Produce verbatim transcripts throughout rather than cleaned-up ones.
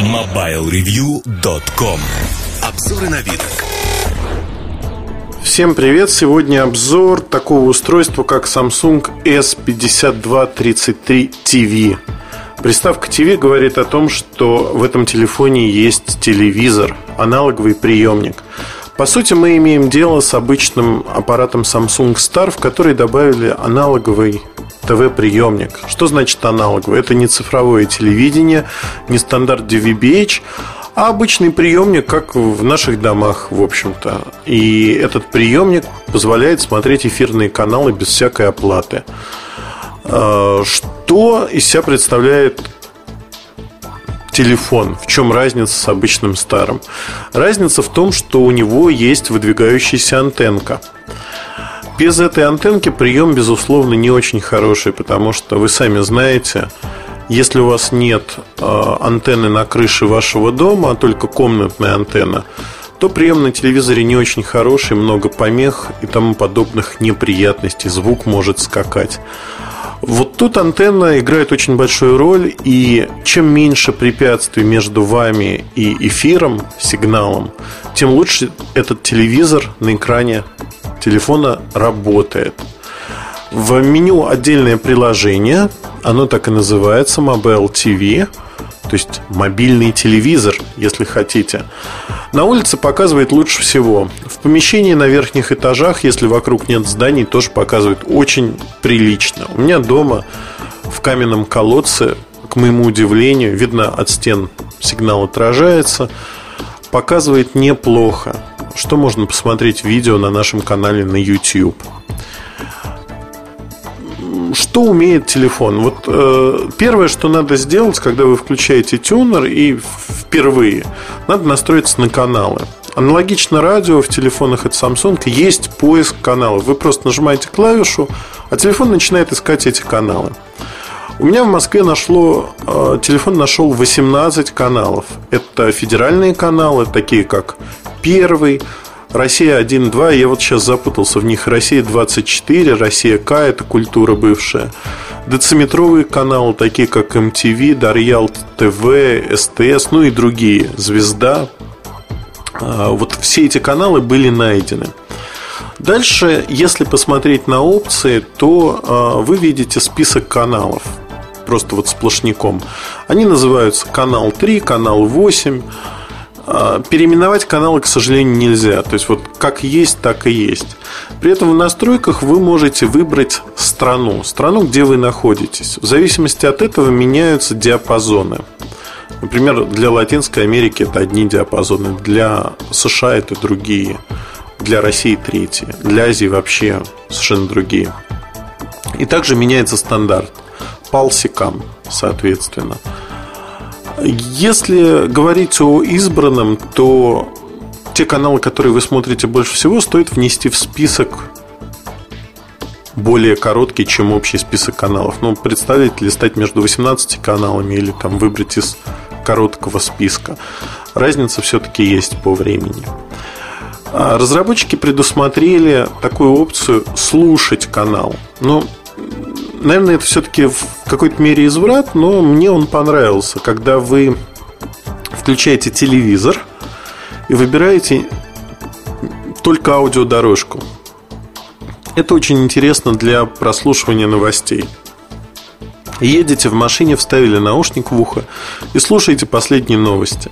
мобайл ревью точка ком. Обзоры на вид. Всем привет! Сегодня обзор такого устройства, как Samsung эс пятьдесят два тридцать три ти ви. Приставка ти ви говорит о том, что в этом телефоне есть телевизор, аналоговый приемник. По сути, мы имеем дело с обычным аппаратом Samsung Star, в который добавили аналоговый ТВ-приемник. Что значит аналоговый? Это не цифровое телевидение, не стандарт ди ви би эйч, а обычный приемник, как в наших домах, в общем-то. И этот приемник позволяет смотреть эфирные каналы без всякой оплаты. Что из себя представляет телефон? В чем разница с обычным старым? Разница в том, что у него есть выдвигающаяся антенка. Без этой антенки прием, безусловно, не очень хороший, потому что, вы сами знаете, если у вас нет антенны на крыше вашего дома, а только комнатная антенна, то прием на телевизоре не очень хороший, много помех и тому подобных неприятностей, звук может скакать. Вот тут антенна играет очень большую роль, и чем меньше препятствий между вами и эфиром, сигналом, тем лучше этот телевизор на экране телефона работает. В меню отдельное приложение, оно так и называется, мобайл ти ви, то есть мобильный телевизор, если хотите. На улице показывает лучше всего. В помещении на верхних этажах, если вокруг нет зданий, тоже показывает очень прилично. У меня дома в каменном колодце, к моему удивлению, видно, от стен сигнал отражается, показывает неплохо. Что можно посмотреть видео на нашем канале на YouTube. Что умеет телефон? Вот э, первое, что надо сделать, когда вы включаете тюнер и впервые, надо настроиться на каналы. Аналогично радио в телефонах от Samsung есть поиск каналов. Вы просто нажимаете клавишу, а телефон начинает искать эти каналы. У меня в Москве нашло, э, телефон нашел восемнадцать каналов. Это федеральные каналы, такие как Первый, Россия один, два, я вот сейчас запутался в них. Россия двадцать четыре, Россия К, это культура бывшая. Дециметровые каналы, такие как эм ти ви, Дарьял ТВ, СТС, ну и другие, Звезда. Вот все эти каналы были найдены. Дальше, если посмотреть на опции, то вы видите список каналов. Просто вот сплошняком. Они называются канал три, канал восемь. Переименовать каналы, к сожалению, нельзя. То есть вот как есть, так и есть. При этом в настройках вы можете выбрать страну, страну, где вы находитесь. В зависимости от этого меняются диапазоны. Например, для Латинской Америки это одни диапазоны, для США это другие, для России третьи, для Азии вообще совершенно другие. И также меняется стандарт пэ а эл-секам, соответственно. Если говорить о избранном, то те каналы, которые вы смотрите больше всего, стоит внести в список более короткий, чем общий список каналов. Ну, представляете, листать между восемнадцатью каналами или там выбрать из короткого списка. Разница все-таки есть по времени. Разработчики предусмотрели такую опцию «слушать канал». Ну, наверное, это все-таки в какой-то мере изврат, но мне он понравился. Когда вы включаете телевизор и выбираете только аудиодорожку. Это очень интересно для прослушивания новостей. Едете в машине, вставили наушник в ухо и слушаете последние новости.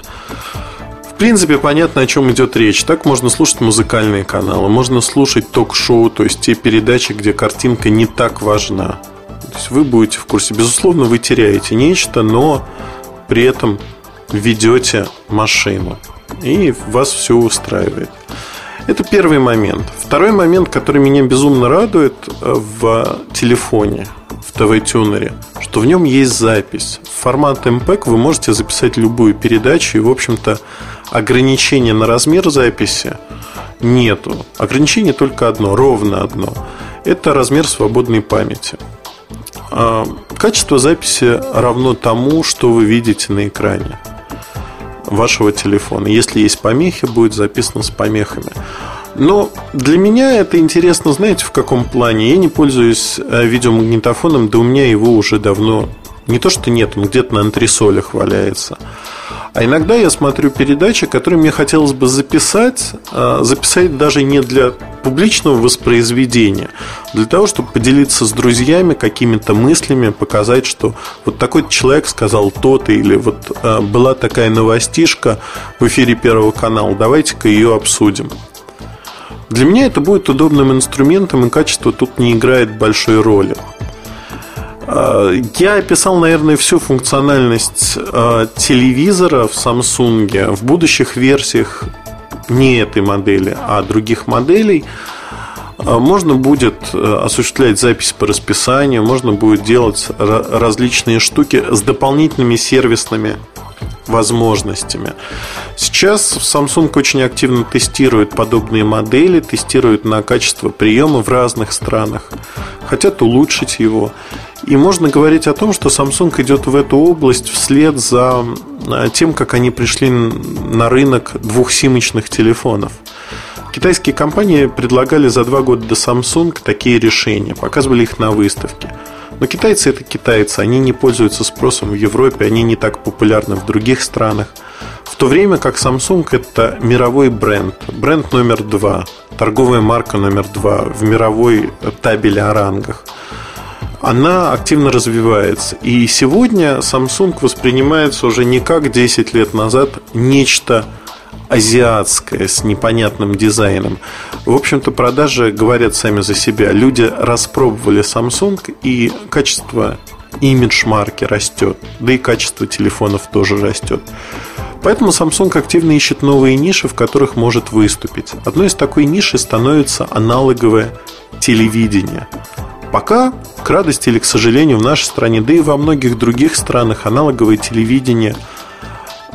В принципе, понятно, о чем идет речь. Так можно слушать музыкальные каналы, можно слушать ток-шоу, то есть те передачи, где картинка не так важна. То есть вы будете в курсе. Безусловно, вы теряете нечто, но при этом ведете машину, и вас все устраивает. Это первый момент. Второй момент, который меня безумно радует в телефоне, в ТВ-тюнере, что в нем есть запись. В формат эм пэ и джи вы можете записать любую передачу, и, в общем-то, ограничения на размер записи нету. Ограничение только одно, ровно одно. Это размер свободной памяти. Качество записи равно тому, что вы видите на экране вашего телефона. Если есть помехи, будет записано с помехами. Но для меня это интересно, знаете, в каком плане? Я не пользуюсь видеомагнитофоном, да у меня его уже давно не то что нет, он где-то на антресолях валяется. А иногда я смотрю передачи, которые мне хотелось бы записать, записать даже не для публичного воспроизведения, для того, чтобы поделиться с друзьями какими-то мыслями, показать, что вот такой человек сказал то-то, или вот была такая новостишка в эфире Первого канала, давайте-ка ее обсудим. Для меня это будет удобным инструментом, и качество тут не играет большой роли. Я описал, наверное, всю функциональность телевизора в Samsung. В будущих версиях не этой модели, а других моделей можно будет осуществлять запись по расписанию, можно будет делать различные штуки с дополнительными сервисными возможностями. Сейчас Samsung очень активно тестирует подобные модели, тестирует на качество приема в разных странах, хотят улучшить его. И можно говорить о том, что Samsung идет в эту область вслед за тем, как они пришли на рынок двухсимочных телефонов. Китайские компании предлагали за два года до Samsung такие решения, показывали их на выставке. Но китайцы – это китайцы, они не пользуются спросом в Европе, они не так популярны в других странах. В то время как Samsung – это мировой бренд, бренд номер два, торговая марка номер два в мировой табеле о рангах. Она активно развивается. И сегодня Samsung воспринимается уже не как десять лет назад нечто азиатское с непонятным дизайном. В общем-то, продажи говорят сами за себя. Люди распробовали Samsung, и качество, имидж марки растет. Да и качество телефонов тоже растет. Поэтому Samsung активно ищет новые ниши, в которых может выступить. Одной из такой ниши становится аналоговое телевидение. Пока, к радости или к сожалению, в нашей стране, да и во многих других странах аналоговое телевидение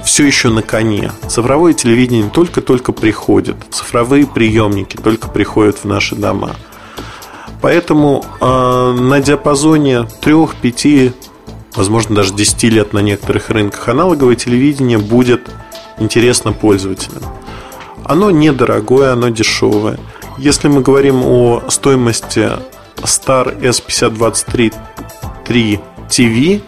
все еще на коне. Цифровое телевидение только-только приходит. Цифровые приемники только приходят в наши дома. Поэтому э, на диапазоне трех-пяти, возможно, даже десяти лет на некоторых рынках аналоговое телевидение будет интересно пользователям. Оно недорогое, оно дешевое. Если мы говорим о стоимости Star эс пятьдесят два тридцать три ти ви,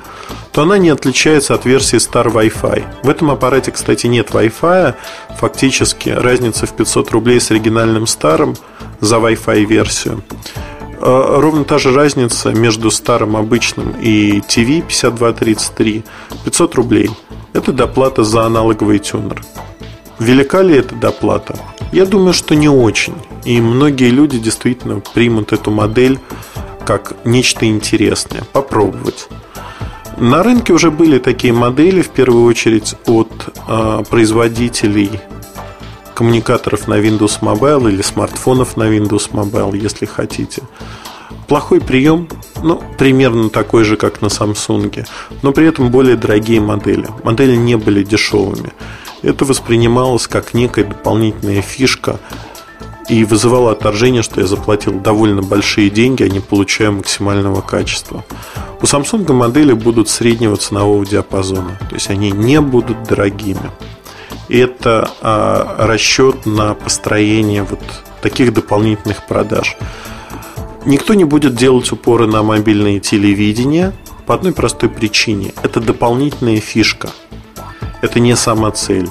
то она не отличается от версии Star Wi-Fi. В этом аппарате, кстати, нет Wi-Fi. Фактически разница в пятьсот рублей с оригинальным старым за Wi-Fi версию. Ровно та же разница между старым обычным и ти ви пятьдесят два тридцать три. пятьсот рублей. Это доплата за аналоговый тюнер. Велика ли эта доплата? Я думаю, что не очень. И многие люди действительно примут эту модель как нечто интересное. Попробовать. На рынке уже были такие модели, в первую очередь от э, производителей коммуникаторов на Windows Mobile или смартфонов на Windows Mobile, если хотите. Плохой прием, ну, примерно такой же, как на Samsung, но при этом более дорогие модели. Модели не были дешевыми. Это воспринималось как некая дополнительная фишка и вызывало отторжение, что я заплатил довольно большие деньги, а не получаю максимального качества. У Samsung модели будут среднего ценового диапазона, то есть они не будут дорогими. Это а, расчет на построение вот таких дополнительных продаж. Никто не будет делать упоры на мобильное телевидение по одной простой причине. Это дополнительная фишка. Это не сама цель.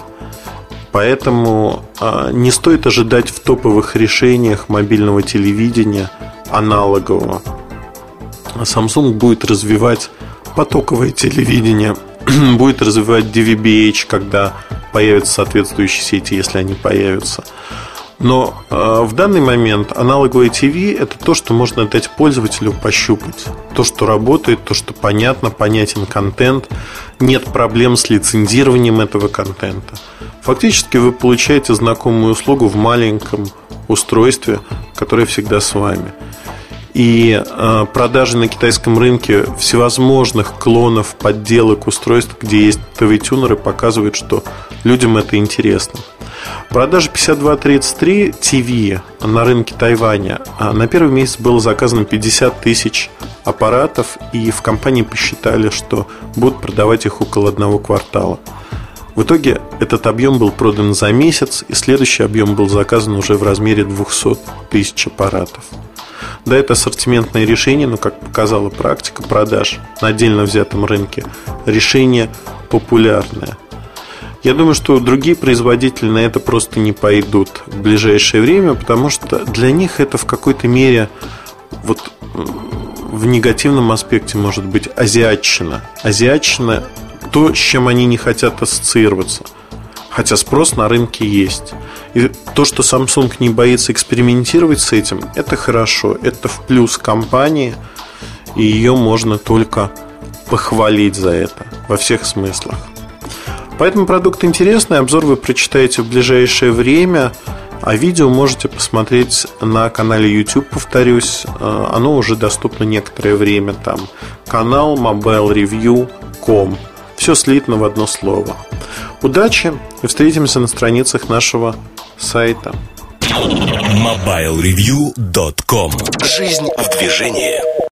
Поэтому э, не стоит ожидать в топовых решениях мобильного телевидения аналогового. Samsung будет развивать потоковое телевидение, будет развивать ди ви би эйч, когда появятся соответствующие сети, если они появятся. Но э, в данный момент аналоговое ТВ – это то, что можно дать пользователю пощупать. То, что работает, то, что понятно, понятен контент. Нет проблем с лицензированием этого контента. Фактически вы получаете знакомую услугу в маленьком устройстве, которое всегда с вами. И э, продажи на китайском рынке всевозможных клонов, подделок, устройств, где есть ТВ-тюнеры, показывают, что людям это интересно. Продажи пятьдесят два тридцать три ти ви на рынке Тайваня. На первый месяц было заказано пятьдесят тысяч аппаратов, и в компании посчитали, что будут продавать их около одного квартала. В итоге этот объем был продан за месяц, и следующий объем был заказан уже в размере двести тысяч аппаратов. Да, это ассортиментное решение, но, как показала практика продаж на отдельно взятом рынке, решение популярное. Я думаю, что другие производители на это просто не пойдут в ближайшее время, потому что для них это в какой-то мере вот в негативном аспекте может быть азиатчина. Азиатчина – то, с чем они не хотят ассоциироваться. Хотя спрос на рынке есть. И то, что Samsung не боится экспериментировать с этим, это хорошо. Это в плюс компании, и ее можно только похвалить за это во всех смыслах. Поэтому продукт интересный. Обзор вы прочитаете в ближайшее время. А видео можете посмотреть на канале YouTube, повторюсь. Оно уже доступно некоторое время там. Канал мобайл ревью точка ком. Все слитно в одно слово. Удачи и встретимся на страницах нашего сайта мобайл ревью точка ком. Жизнь в движении.